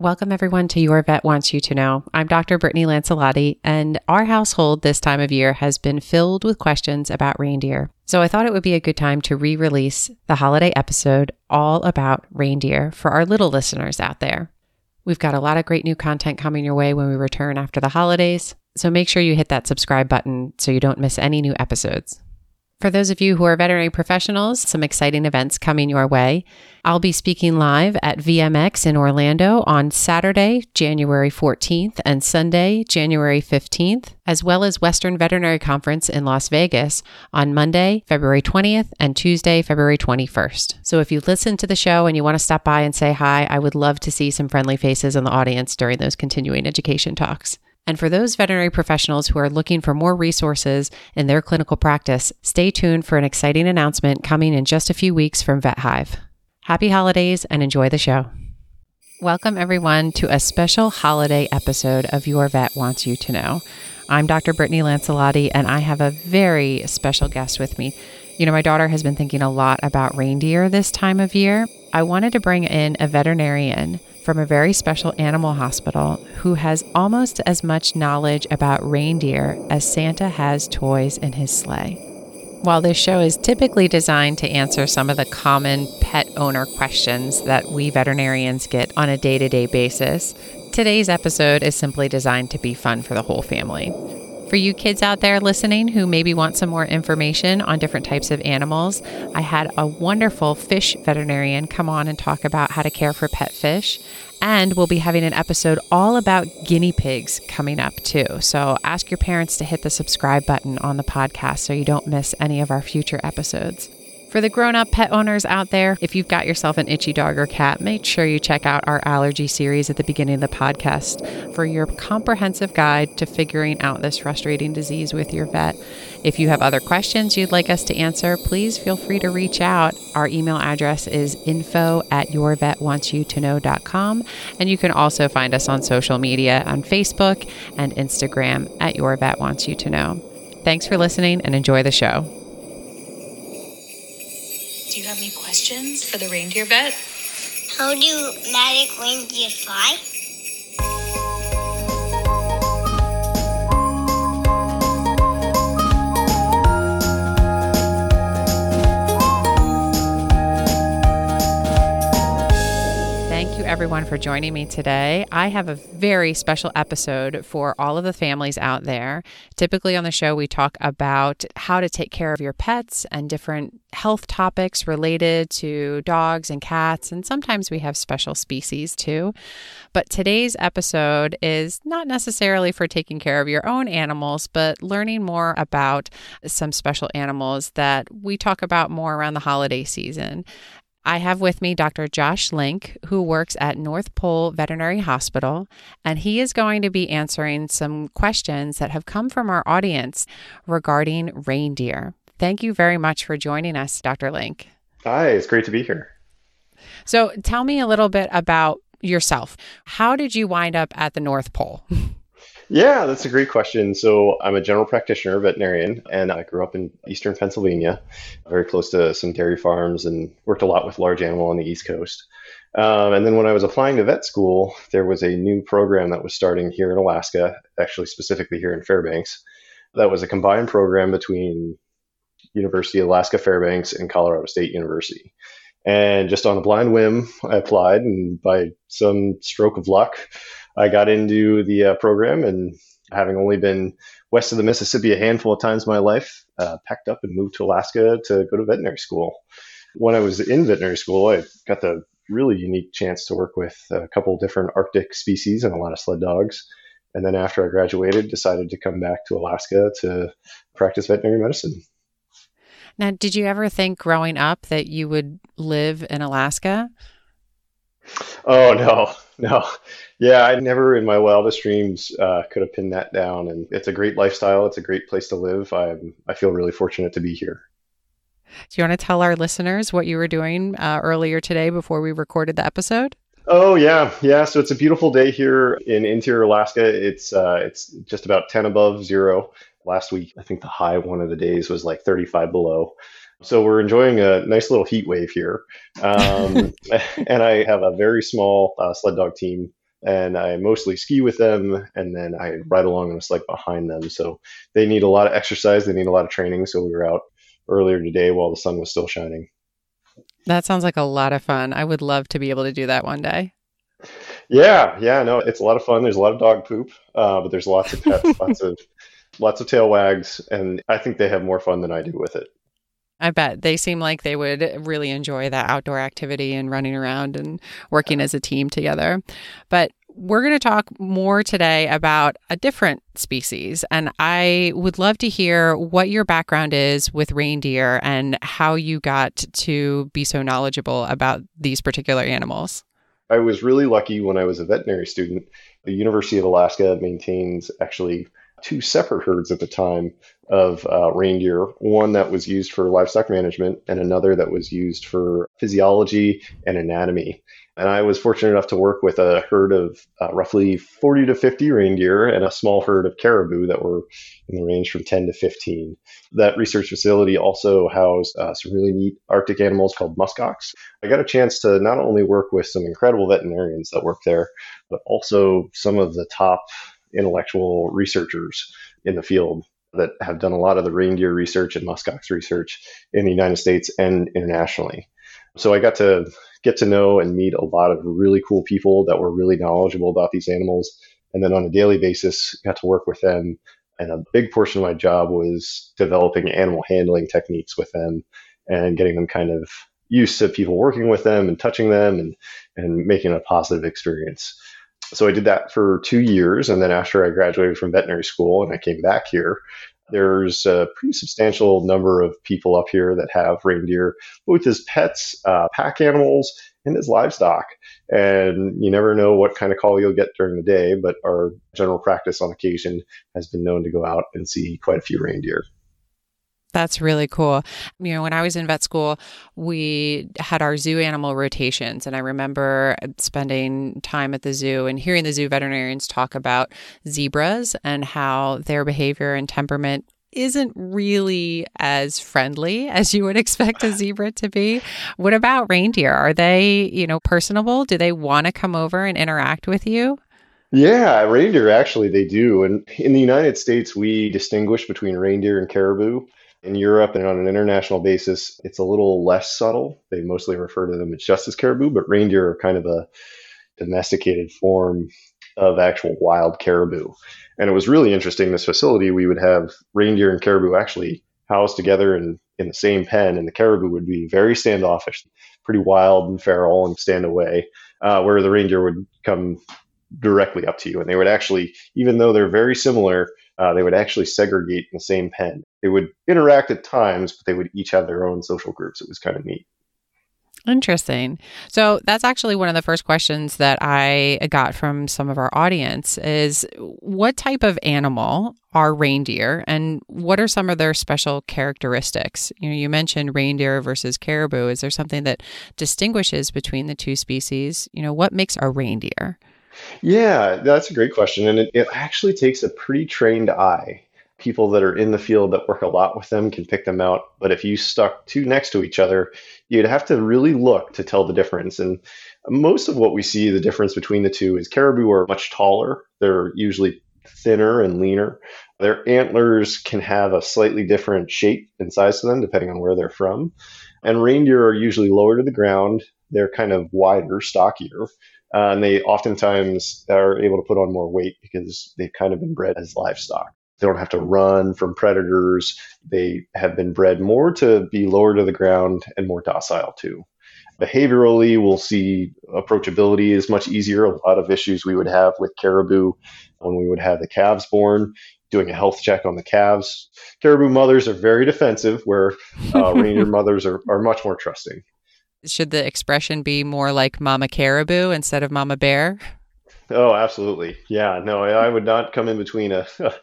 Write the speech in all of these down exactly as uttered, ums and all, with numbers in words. Welcome everyone to Your Vet Wants You to Know. I'm Doctor Brittany Lancelotti, and our household this time of year has been filled with questions about reindeer. So I thought it would be a good time to re-release the holiday episode all about reindeer for our little listeners out there. We've got a lot of great new content coming your way when we return after the holidays, so make sure you hit that subscribe button so you don't miss any new episodes. For those of you who are veterinary professionals, some exciting events coming your way. I'll be speaking live at V M X in Orlando on Saturday, January fourteenth, and Sunday, January fifteenth, as well as Western Veterinary Conference in Las Vegas on Monday, February twentieth, and Tuesday, February twenty-first. So if you listen to the show and you want to stop by and say hi, I would love to see some friendly faces in the audience during those continuing education talks. And for those veterinary professionals who are looking for more resources in their clinical practice, stay tuned for an exciting announcement coming in just a few weeks from Vet Hive. Happy holidays and enjoy the show. Welcome everyone to a special holiday episode of Your Vet Wants You to Know. I'm Doctor Brittany Lancelotti, and I have a very special guest with me. You know, my daughter has been thinking a lot about reindeer this time of year. I wanted to bring in a veterinarian from a very special animal hospital who has almost as much knowledge about reindeer as Santa has toys in his sleigh. While this show is typically designed to answer some of the common pet owner questions that we veterinarians get on a day-to-day basis, today's episode is simply designed to be fun for the whole family. For you kids out there listening who maybe want some more information on different types of animals, I had a wonderful fish veterinarian come on and talk about how to care for pet fish. And we'll be having an episode all about guinea pigs coming up too. So ask your parents to hit the subscribe button on the podcast so you don't miss any of our future episodes. For the grown-up pet owners out there, if you've got yourself an itchy dog or cat, make sure you check out our allergy series at the beginning of the podcast for your comprehensive guide to figuring out this frustrating disease with your vet. If you have other questions you'd like us to answer, please feel free to reach out. Our email address is info at yourvetwantsyoutoknow.com, and you can also find us on social media on Facebook and Instagram at Your Vet Wants You to Know. Thanks for listening and enjoy the show. Do you have any questions for the reindeer vet? How do magic reindeer fly? Thank you everyone for joining me today. I have a very special episode for all of the families out there. Typically on the show, we talk about how to take care of your pets and different health topics related to dogs and cats, and sometimes we have special species too. But today's episode is not necessarily for taking care of your own animals, but learning more about some special animals that we talk about more around the holiday season. I have with me Doctor Josh Link, who works at North Pole Veterinary Hospital, and he is going to be answering some questions that have come from our audience regarding reindeer. Thank you very much for joining us, Doctor Link. Hi, it's great to be here. So tell me a little bit about yourself. How did you wind up at the North Pole? Yeah, that's a great question. So I'm a general practitioner, veterinarian, and I grew up in eastern Pennsylvania, very close to some dairy farms, and worked a lot with large animal on the East Coast. Um, and then when I was applying to vet school, there was a new program that was starting here in Alaska, actually specifically here in Fairbanks. That was a combined program between University of Alaska Fairbanks and Colorado State University. And just on a blind whim, I applied, and by some stroke of luck, I got into the uh, program. And having only been west of the Mississippi a handful of times in my life, uh, packed up and moved to Alaska to go to veterinary school. When I was in veterinary school, I got the really unique chance to work with a couple different Arctic species and a lot of sled dogs. And then after I graduated, decided to come back to Alaska to practice veterinary medicine. Now, did you ever think growing up that you would live in Alaska? Oh, no, no. Yeah, I never in my wildest dreams uh, could have pinned that down. And it's a great lifestyle. It's a great place to live. I'm, I feel really fortunate to be here. Do you want to tell our listeners what you were doing uh, earlier today before we recorded the episode? Oh, yeah. Yeah. So it's a beautiful day here in interior Alaska. It's uh, it's just about ten above zero. Last week, I think the high one of the days was like thirty-five below. So we're enjoying a nice little heat wave here. Um, and I have a very small uh, sled dog team and I mostly ski with them, and then I ride along on a sled behind them. So they need a lot of exercise. They need a lot of training. So we were out earlier today while the sun was still shining. That sounds like a lot of fun. I would love to be able to do that one day. Yeah, yeah, no, it's a lot of fun. There's a lot of dog poop, uh, but there's lots of pets, lots of lots of tail wags, and I think they have more fun than I do with it. I bet they seem like they would really enjoy that outdoor activity and running around and working as a team together. But we're going to talk more today about a different species, and I would love to hear what your background is with reindeer and how you got to be so knowledgeable about these particular animals. I was really lucky when I was a veterinary student. The University of Alaska maintains actually two separate herds at the time of uh, reindeer, one that was used for livestock management and another that was used for physiology and anatomy. And I was fortunate enough to work with a herd of uh, roughly forty to fifty reindeer and a small herd of caribou that were in the range from ten to fifteen. That research facility also housed uh, some really neat Arctic animals called muskox. I got a chance to not only work with some incredible veterinarians that work there, but also some of the top intellectual researchers in the field that have done a lot of the reindeer research and muskox research in the United States and internationally. So I got to get to know and meet a lot of really cool people that were really knowledgeable about these animals. And then on a daily basis, got to work with them. And a big portion of my job was developing animal handling techniques with them and getting them kind of used to people working with them and touching them and, and making it a positive experience. So I did that for two years. And then after I graduated from veterinary school and I came back here, there's a pretty substantial number of people up here that have reindeer, both as pets, uh, pack animals, and as livestock. And you never know what kind of call you'll get during the day, but our general practice on occasion has been known to go out and see quite a few reindeer. That's really cool. You know, when I was in vet school, we had our zoo animal rotations. And I remember spending time at the zoo and hearing the zoo veterinarians talk about zebras and how their behavior and temperament isn't really as friendly as you would expect a zebra to be. What about reindeer? Are they, you know, personable? Do they want to come over and interact with you? Yeah, reindeer, actually, they do. And in the United States, we distinguish between reindeer and caribou. In Europe and on an international basis, it's a little less subtle. They mostly refer to them just as caribou, but reindeer are kind of a domesticated form of actual wild caribou. And it was really interesting, this facility, we would have reindeer and caribou actually housed together in, in the same pen, and the caribou would be very standoffish, pretty wild and feral and stand away, uh, where the reindeer would come directly up to you. And they would actually, even though they're very similar, uh, they would actually segregate in the same pen. They would interact at times, but they would each have their own social groups. It was kind of neat. Interesting. So that's actually one of the first questions that I got from some of our audience is, what type of animal are reindeer and what are some of their special characteristics? You know, you mentioned reindeer versus caribou. Is there something that distinguishes between the two species? You know, what makes a reindeer? Yeah, that's a great question. And it, it actually takes a pretty trained eye. People that are in the field that work a lot with them can pick them out. But if you stuck two next to each other, you'd have to really look to tell the difference. And most of what we see, the difference between the two is caribou are much taller. They're usually thinner and leaner. Their antlers can have a slightly different shape and size to them, depending on where they're from. And reindeer are usually lower to the ground. They're kind of wider, stockier. Uh, and they oftentimes are able to put on more weight because they've kind of been bred as livestock. They don't have to run from predators. They have been bred more to be lower to the ground and more docile too. Behaviorally, we'll see approachability is much easier. A lot of issues we would have with caribou when we would have the calves born, doing a health check on the calves. Caribou mothers are very defensive, where uh, reindeer mothers are, are much more trusting. Should the expression be more like Mama Caribou instead of Mama Bear? Oh, absolutely. Yeah, no, I would not come in between a, a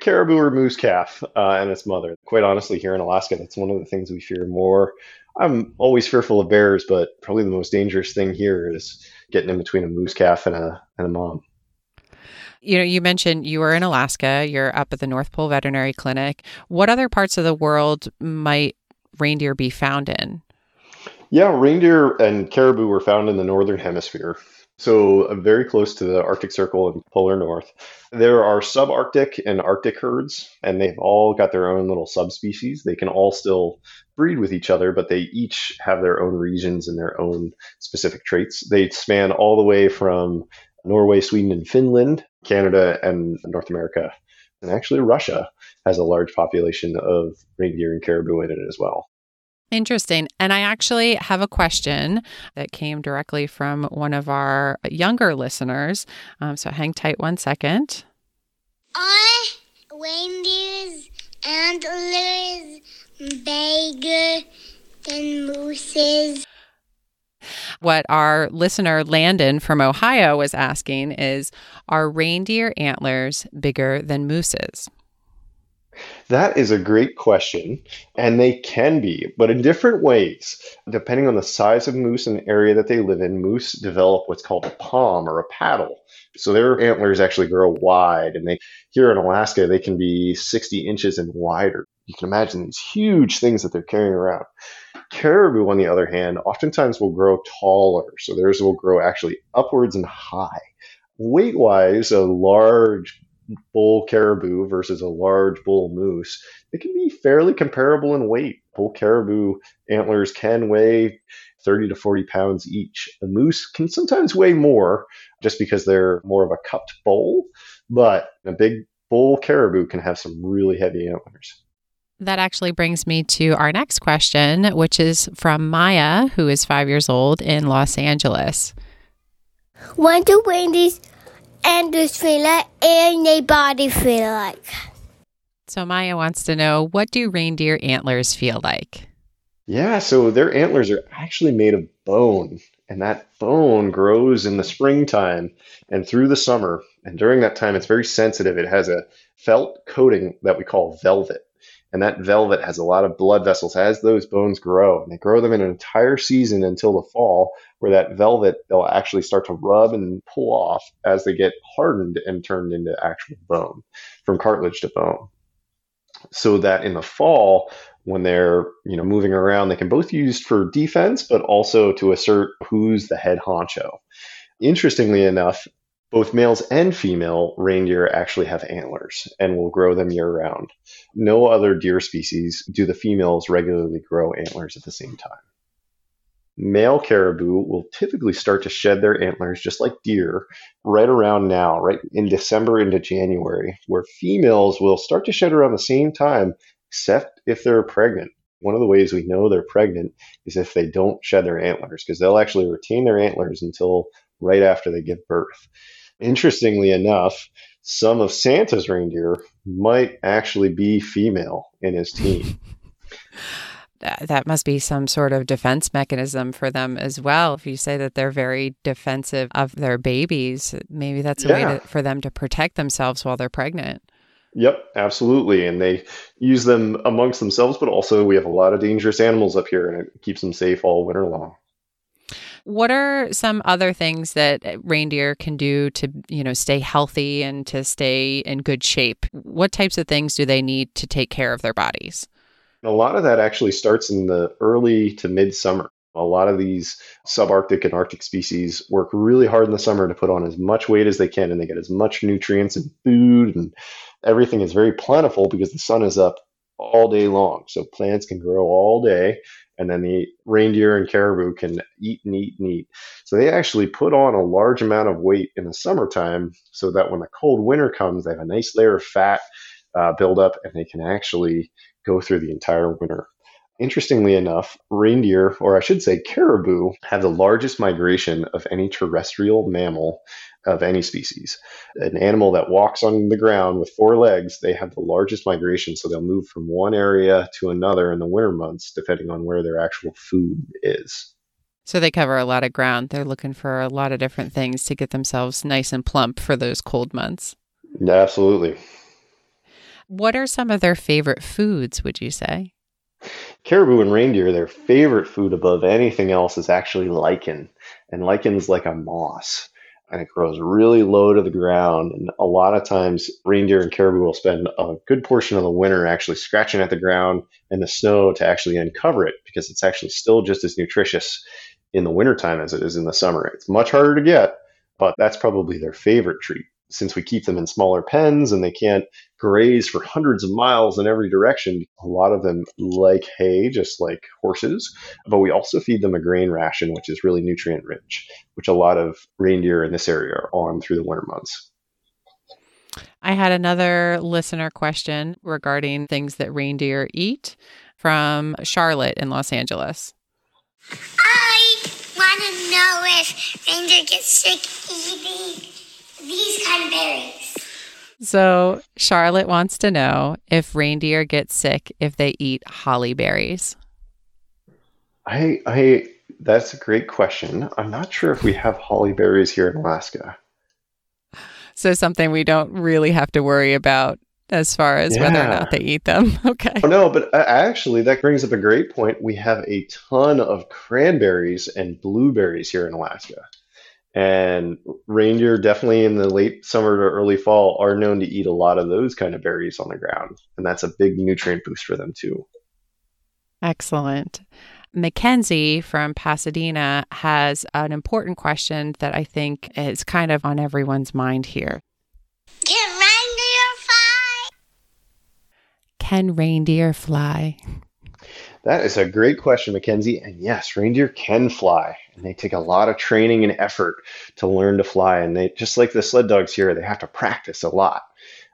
caribou or moose calf uh, and its mother. Quite honestly, here in Alaska, that's one of the things we fear more. I'm always fearful of bears, but probably the most dangerous thing here is getting in between a moose calf and a and a mom. You know, you mentioned you were in Alaska. You're up at the North Pole Veterinary Clinic. What other parts of the world might reindeer be found in? Yeah, reindeer and caribou were found in the Northern Hemisphere. So uh, very close to the Arctic Circle and Polar North. There are subarctic and Arctic herds, and they've all got their own little subspecies. They can all still breed with each other, but they each have their own regions and their own specific traits. They span all the way from Norway, Sweden, and Finland, Canada, and North America. And actually, Russia has a large population of reindeer and caribou in it as well. Interesting. And I actually have a question that came directly from one of our younger listeners. Um, so hang tight one second. Are reindeers, antlers bigger than mooses? What our listener Landon from Ohio was asking is, are reindeer antlers bigger than mooses? That is a great question, and they can be, but in different ways. Depending on the size of moose and the area that they live in, moose develop what's called a palm or a paddle. So their antlers actually grow wide, and they here in Alaska, they can be sixty inches and wider. You can imagine these huge things that they're carrying around. Caribou, on the other hand, oftentimes will grow taller, so theirs will grow actually upwards and high. Weight-wise, a large bull caribou versus a large bull moose, it can be fairly comparable in weight. Bull caribou antlers can weigh thirty to forty pounds each. A moose can sometimes weigh more just because they're more of a cupped bull, but a big bull caribou can have some really heavy antlers. That actually brings me to our next question, which is from Maya, who is five years old in Los Angeles. What do reindeers antlers feel like and their body feel like? So Maya wants to know, what do reindeer antlers feel like? Yeah, so their antlers are actually made of bone, and that bone grows in the springtime and through the summer. And during that time, it's very sensitive. It has a felt coating that we call velvet. And that velvet has a lot of blood vessels as those bones grow. And they grow them in an entire season until the fall, where that velvet, they'll actually start to rub and pull off as they get hardened and turned into actual bone, from cartilage to bone. So that in the fall, when they're, you know, moving around, they can both use for defense, but also to assert who's the head honcho. Interestingly enough, both males and female reindeer actually have antlers and will grow them year-round. No other deer species do the females regularly grow antlers at the same time. Male caribou will typically start to shed their antlers, just like deer, right around now, right in December into January, where females will start to shed around the same time, except if they're pregnant. One of the ways we know they're pregnant is if they don't shed their antlers, because they'll actually retain their antlers until right after they give birth. Interestingly enough, some of Santa's reindeer might actually be female in his team. That must be some sort of defense mechanism for them as well. If you say that they're very defensive of their babies, maybe that's a yeah. way to, for them to protect themselves while they're pregnant. Yep, absolutely. And they use them amongst themselves, but also we have a lot of dangerous animals up here, and it keeps them safe all winter long. What are some other things that reindeer can do to, you know, stay healthy and to stay in good shape? What types of things do they need to take care of their bodies? A lot of that actually starts in the early to mid-summer. A lot of these subarctic and Arctic species work really hard in the summer to put on as much weight as they can, and they get as much nutrients and food, and everything is very plentiful because the sun is up all day long. So plants can grow all day. And then the reindeer and caribou can eat and eat and eat. So they actually put on a large amount of weight in the summertime so that when the cold winter comes, they have a nice layer of fat uh, buildup, and they can actually go through the entire winter. Interestingly enough, reindeer, or I should say caribou, have the largest migration of any terrestrial mammal of any species. An animal that walks on the ground with four legs, they have the largest migration, so they'll move from one area to another in the winter months, depending on where their actual food is. So they cover a lot of ground. They're looking for a lot of different things to get themselves nice and plump for those cold months. Absolutely. What are some of their favorite foods, would you say? Caribou and reindeer, their favorite food above anything else is actually lichen. And lichen's like a moss, and it grows really low to the ground. And a lot of times reindeer and caribou will spend a good portion of the winter actually scratching at the ground and the snow to actually uncover it, because it's actually still just as nutritious in the wintertime as it is in the summer. It's much harder to get, but that's probably their favorite treat. Since we keep them in smaller pens and they can't graze for hundreds of miles in every direction, a lot of them like hay, just like horses. But we also feed them a grain ration, which is really nutrient rich, which a lot of reindeer in this area are on through the winter months. I had another listener question regarding things that reindeer eat from Charlotte in Los Angeles. I want to know if reindeer get sick eating these kind of berries. So Charlotte wants to know if reindeer get sick if they eat holly berries. I, I, that's a great question. I'm not sure if we have holly berries here in Alaska. So something we don't really have to worry about as far as yeah. whether or not they eat them. Okay. Oh, no, but actually that brings up a great point. We have a ton of cranberries and blueberries here in Alaska. And reindeer definitely in the late summer to early fall are known to eat a lot of those kind of berries on the ground. And that's a big nutrient boost for them too. Excellent. Mackenzie from Pasadena has an important question that I think is kind of on everyone's mind here. Can reindeer fly? Can reindeer fly? That is a great question, Mackenzie. And yes, reindeer can fly. And they take a lot of training and effort to learn to fly. And they, just like the sled dogs here, they have to practice a lot.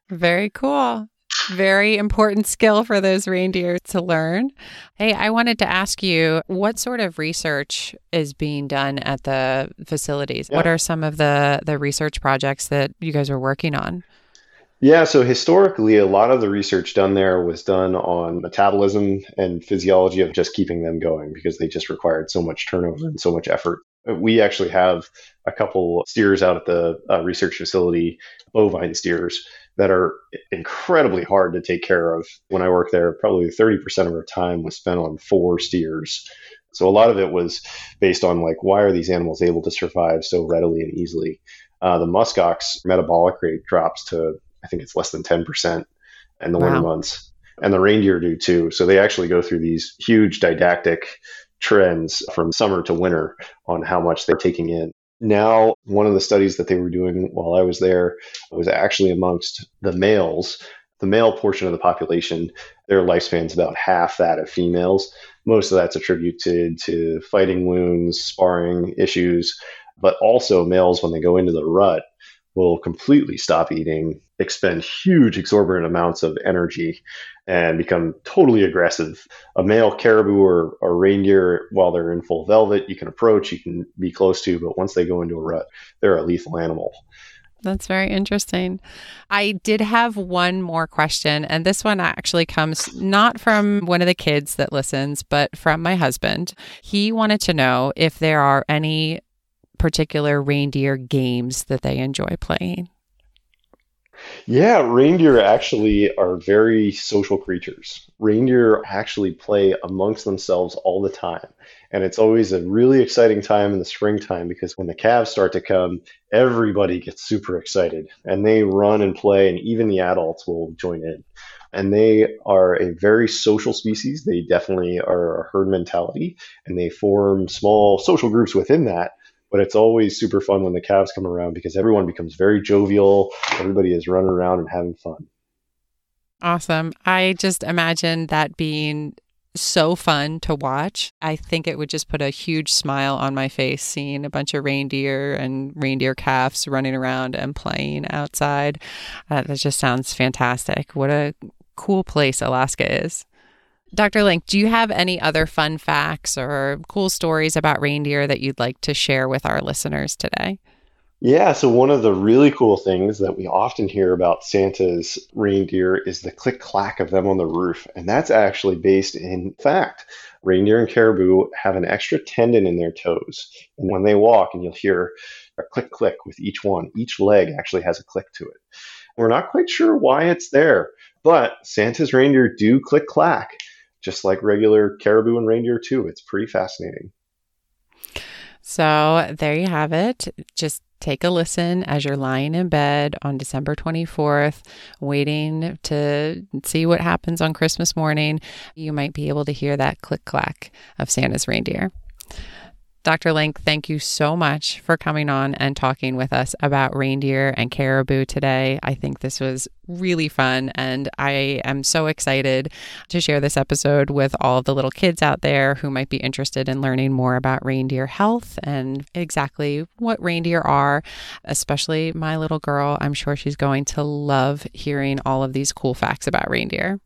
Very cool. Very important skill for those reindeer to learn. Hey, I wanted to ask you, what sort of research is being done at the facilities? Yeah. What are some of the, the research projects that you guys are working on? Yeah, so historically, a lot of the research done there was done on metabolism and physiology of just keeping them going because they just required so much turnover and so much effort. We actually have a couple steers out at the uh, research facility, bovine steers, that are incredibly hard to take care of. When I worked there, probably thirty percent of our time was spent on four steers. So a lot of it was based on like, why are these animals able to survive so readily and easily? Uh, the muskox metabolic rate drops to, I think it's less than ten percent in the wow. winter months. And the reindeer do too. So they actually go through these huge didactic trends from summer to winter on how much they're taking in. Now, one of the studies that they were doing while I was there was actually amongst the males, the male portion of the population. Their lifespan's about half that of females. Most of that's attributed to fighting wounds, sparring issues, but also males, when they go into the rut, will completely stop eating, expend huge exorbitant amounts of energy, and become totally aggressive. A male caribou or a reindeer, while they're in full velvet, you can approach, you can be close to, but once they go into a rut, they're a lethal animal. That's very interesting. I did have one more question, and this one actually comes not from one of the kids that listens, but from my husband. He wanted to know if there are any particular reindeer games that they enjoy playing. Yeah, reindeer actually are very social creatures. Reindeer actually play amongst themselves all the time. And it's always a really exciting time in the springtime because when the calves start to come, everybody gets super excited and they run and play, and even the adults will join in. And they are a very social species. They definitely are a herd mentality, and they form small social groups within that. But it's always super fun when the calves come around because everyone becomes very jovial. Everybody is running around and having fun. Awesome. I just imagine that being so fun to watch. I think it would just put a huge smile on my face seeing a bunch of reindeer and reindeer calves running around and playing outside. Uh, that just sounds fantastic. What a cool place Alaska is. Doctor Link, do you have any other fun facts or cool stories about reindeer that you'd like to share with our listeners today? Yeah, so one of the really cool things that we often hear about Santa's reindeer is the click-clack of them on the roof. And that's actually based in fact. Reindeer and caribou have an extra tendon in their toes. And when they walk, and you'll hear a click-click with each one. Each leg actually has a click to it. We're not quite sure why it's there, but Santa's reindeer do click-clack, just like regular caribou and reindeer too. It's pretty fascinating. So there you have it. Just take a listen as you're lying in bed on December twenty-fourth, waiting to see what happens on Christmas morning. You might be able to hear that click clack of Santa's reindeer. Doctor Link, thank you so much for coming on and talking with us about reindeer and caribou today. I think this was really fun, and I am so excited to share this episode with all of the little kids out there who might be interested in learning more about reindeer health and exactly what reindeer are, especially my little girl. I'm sure she's going to love hearing all of these cool facts about reindeer.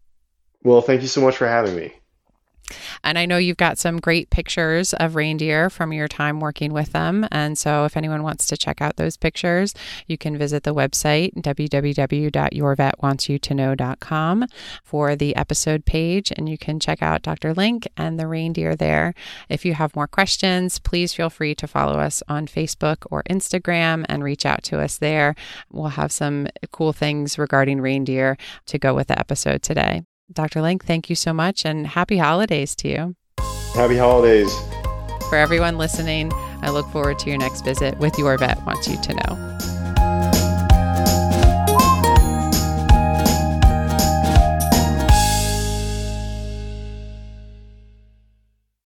Well, thank you so much for having me. And I know you've got some great pictures of reindeer from your time working with them. And so if anyone wants to check out those pictures, you can visit the website w w w dot your vet wants you to know dot com for the episode page. And you can check out Doctor Link and the reindeer there. If you have more questions, please feel free to follow us on Facebook or Instagram and reach out to us there. We'll have some cool things regarding reindeer to go with the episode today. Doctor Link, thank you so much, and happy holidays to you. Happy holidays. For everyone listening, I look forward to your next visit with Your Vet Wants You to Know.